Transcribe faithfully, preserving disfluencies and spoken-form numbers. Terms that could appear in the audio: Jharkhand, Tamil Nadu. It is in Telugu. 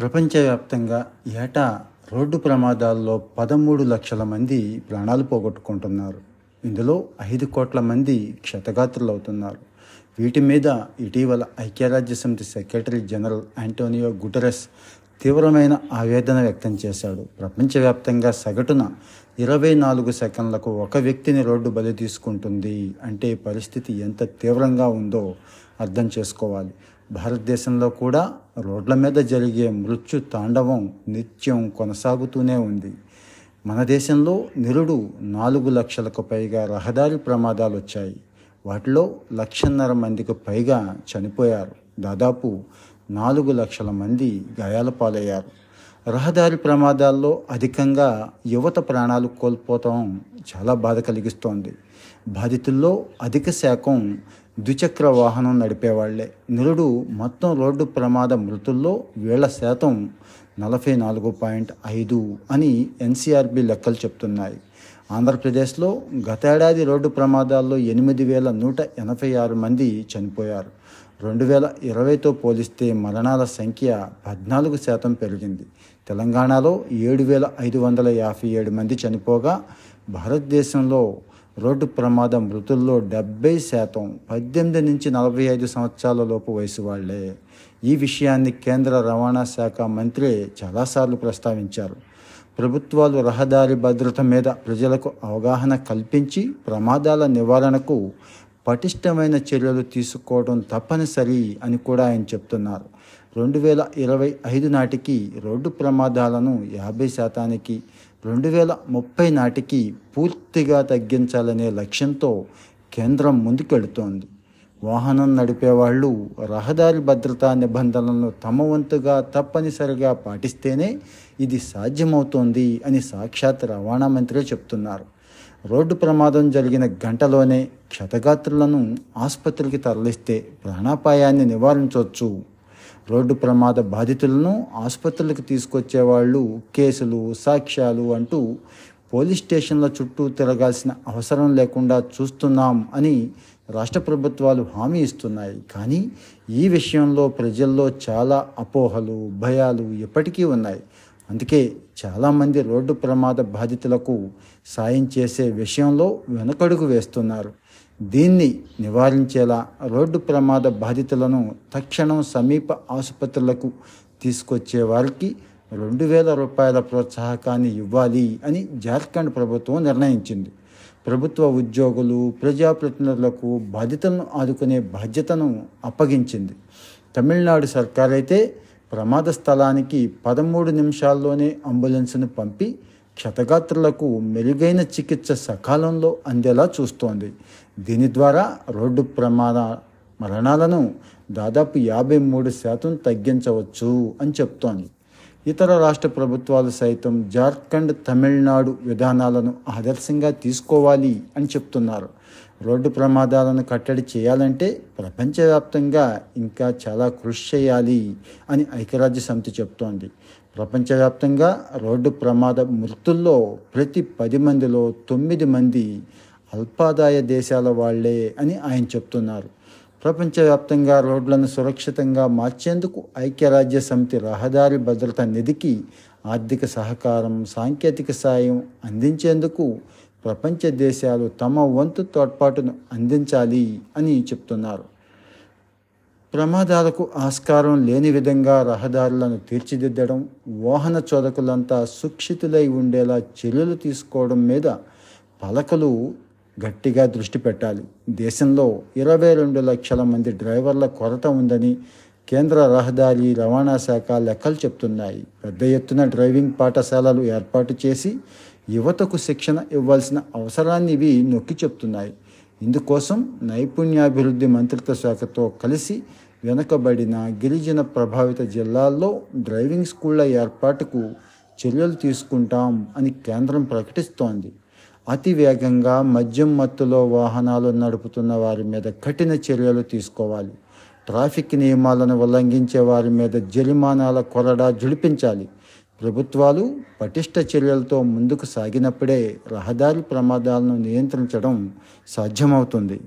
ప్రపంచవ్యాప్తంగా ఏటా రోడ్డు ప్రమాదాల్లో పదమూడు లక్షల మంది ప్రాణాలు పోగొట్టుకుంటున్నారు. ఇందులో ఐదు కోట్ల మంది క్షతగాత్రులవుతున్నారు. వీటి మీద ఇటీవల ఐక్యరాజ్యసమితి సెక్రటరీ జనరల్ ఆంటోనియో గుటెరస్ తీవ్రమైన ఆవేదన వ్యక్తం చేశాడు. ప్రపంచవ్యాప్తంగా సగటున ఇరవై నాలుగు సెకండ్లకు ఒక వ్యక్తిని రోడ్డు బలి తీసుకుంటుంది అంటే పరిస్థితి ఎంత తీవ్రంగా ఉందో అర్థం చేసుకోవాలి. భారతదేశంలో కూడా రోడ్ల మీద జరిగే మృత్యు తాండవం నిత్యం కొనసాగుతూనే ఉంది. మన దేశంలో నిరుడు నాలుగు లక్షలకు పైగా రహదారి ప్రమాదాలు వచ్చాయి. వాటిలో లక్షన్నర మందికి పైగా చనిపోయారు. దాదాపు నాలుగు లక్షల మంది గాయాల పాలయ్యారు. రహదారి ప్రమాదాల్లో అధికంగా యువత ప్రాణాలు కోల్పోవటం చాలా బాధ కలిగిస్తోంది. బాధితుల్లో అధిక శాతం ద్విచక్ర వాహనం నడిపేవాళ్లే. నిరుడు మొత్తం రోడ్డు ప్రమాద మృతుల్లో వీళ్ల శాతం నలభై నాలుగు పాయింట్ ఐదు అని ఎన్సీఆర్బీ లెక్కలు చెప్తున్నాయి. ఆంధ్రప్రదేశ్లో గతేడాది రోడ్డు ప్రమాదాల్లో ఎనిమిది వేల నూట ఎనభై ఆరు మంది చనిపోయారు. రెండు వేల ఇరవైతో పోలిస్తే మరణాల సంఖ్య పద్నాలుగు శాతం పెరిగింది. తెలంగాణలో ఏడు వేల ఐదు వందల యాభై ఏడు మంది చనిపోగా భారతదేశంలో రోడ్డు ప్రమాద మృతుల్లో డెబ్బై శాతం పద్దెనిమిది నుంచి నలభై ఐదు సంవత్సరాల లోపు వయసు వాళ్లే. ఈ విషయాన్ని కేంద్ర రవాణా శాఖ మంత్రి చాలాసార్లు ప్రస్తావించారు. ప్రభుత్వాలు రహదారి భద్రత మీద ప్రజలకు అవగాహన కల్పించి ప్రమాదాల నివారణకు పటిష్టమైన చర్యలు తీసుకోవడం తప్పనిసరి అని కూడా ఆయన చెప్తున్నారు. రెండు వేల ఇరవై ఐదు నాటికి రోడ్డు ప్రమాదాలను యాభై శాతానికి, రెండు వేల ముప్పై నాటికి పూర్తిగా తగ్గించాలనే లక్ష్యంతో కేంద్రం ముందుకెడుతోంది. వాహనం నడిపేవాళ్ళు రహదారి భద్రతా నిబంధనలను తమ వంతుగా తప్పనిసరిగా పాటిస్తేనే ఇది సాధ్యమవుతోంది అని సాక్షాత్ రవాణా మంత్రి చెప్తున్నారు. రోడ్డు ప్రమాదం జరిగిన గంటలోనే క్షతగాత్రులను ఆసుపత్రికి తరలిస్తే ప్రాణాపాయాన్ని నివారించవచ్చు. రోడ్డు ప్రమాద బాధితులను ఆసుపత్రులకు తీసుకొచ్చేవాళ్ళు కేసులు, సాక్ష్యాలు అంటూ పోలీస్ స్టేషన్ల చుట్టూ తిరగాల్సిన అవసరం లేకుండా చూస్తున్నాం అని రాష్ట్ర ప్రభుత్వాలు హామీ ఇస్తున్నాయి. కానీ ఈ విషయంలో ప్రజల్లో చాలా అపోహలు, భయాలు ఎప్పటికీ ఉన్నాయి. అందుకే చాలామంది రోడ్డు ప్రమాద బాధితులకు సాయం చేసే విషయంలో వెనకడుగు వేస్తున్నారు. దీన్ని నివారించేలా రోడ్డు ప్రమాద బాధితులను తక్షణం సమీప ఆసుపత్రులకు తీసుకొచ్చే వారికి రెండు వేల రూపాయల ప్రోత్సాహకాన్ని ఇవ్వాలి అని జార్ఖండ్ ప్రభుత్వం నిర్ణయించింది. ప్రభుత్వ ఉద్యోగులు, ప్రజాప్రతినిధులకు బాధితులను ఆదుకునే బాధ్యతను అప్పగించింది. తమిళనాడు సర్కార్ అయితే ప్రమాద స్థలానికి పదమూడు నిమిషాల్లోనే అంబులెన్స్ను పంపి క్షతగాత్రులకు మెరుగైన చికిత్స సకాలంలో అందేలా చూస్తోంది. దీని ద్వారా రోడ్డు ప్రమాద మరణాలను దాదాపు యాభై మూడు శాతం తగ్గించవచ్చు అని చెప్తోంది. ఇతర రాష్ట్ర ప్రభుత్వాలు సైతం జార్ఖండ్, తమిళనాడు విధానాలను ఆదర్శంగా తీసుకోవాలి అని చెప్తున్నారు. రోడ్డు ప్రమాదాలను కట్టడి చేయాలంటే ప్రపంచవ్యాప్తంగా ఇంకా చాలా కృషి చేయాలి అని ఐక్యరాజ్య సమితి చెప్తోంది. ప్రపంచవ్యాప్తంగా రోడ్డు ప్రమాద మృతుల్లో ప్రతి పది మందిలో తొమ్మిది మంది అల్పాదాయ దేశాల వాళ్లే అని ఆయన చెప్తున్నారు. ప్రపంచవ్యాప్తంగా రోడ్లను సురక్షితంగా మార్చేందుకు ఐక్యరాజ్య సమితి రహదారి భద్రత నిధికి ఆర్థిక సహకారం, సాంకేతిక సాయం అందించేందుకు ప్రపంచ దేశాలు తమ వంతు తోడ్పాటును అందించాలి అని చెప్తున్నారు. ప్రమాదాలకు ఆస్కారం లేని విధంగా రహదారులను తీర్చిదిద్దడం, వాహన చోదకులంతా సురక్షితులై ఉండేలా చర్యలు తీసుకోవడం మీద పాలకులు గట్టిగా దృష్టి పెట్టాలి. దేశంలో ఇరవై రెండు లక్షల మంది డ్రైవర్ల కొరత ఉందని కేంద్ర రహదారి రవాణా శాఖ లెక్కలు చెప్తున్నాయి. పెద్ద ఎత్తున డ్రైవింగ్ పాఠశాలలు ఏర్పాటు చేసి యువతకు శిక్షణ ఇవ్వాల్సిన అవసరాన్ని ఇవి నొక్కి చెప్తున్నాయి. ఇందుకోసం నైపుణ్యాభివృద్ధి మంత్రిత్వ శాఖతో కలిసి వెనుకబడిన, గిరిజన ప్రభావిత జిల్లాల్లో డ్రైవింగ్ స్కూళ్ల ఏర్పాటుకు చర్యలు తీసుకుంటాం అని కేంద్రం ప్రకటిస్తోంది. అతివేగంగా, మద్యం మత్తులో వాహనాలు నడుపుతున్న వారి మీద కఠిన చర్యలు తీసుకోవాలి. ట్రాఫిక్ నియమాలను ఉల్లంఘించే వారి మీద జరిమానాల కొరడా జుడిపించాలి. ప్రభుత్వాలు పటిష్ట చర్యలతో ముందుకు సాగినప్పుడే రహదారి ప్రమాదాలను నియంత్రించడం సాధ్యమవుతుంది.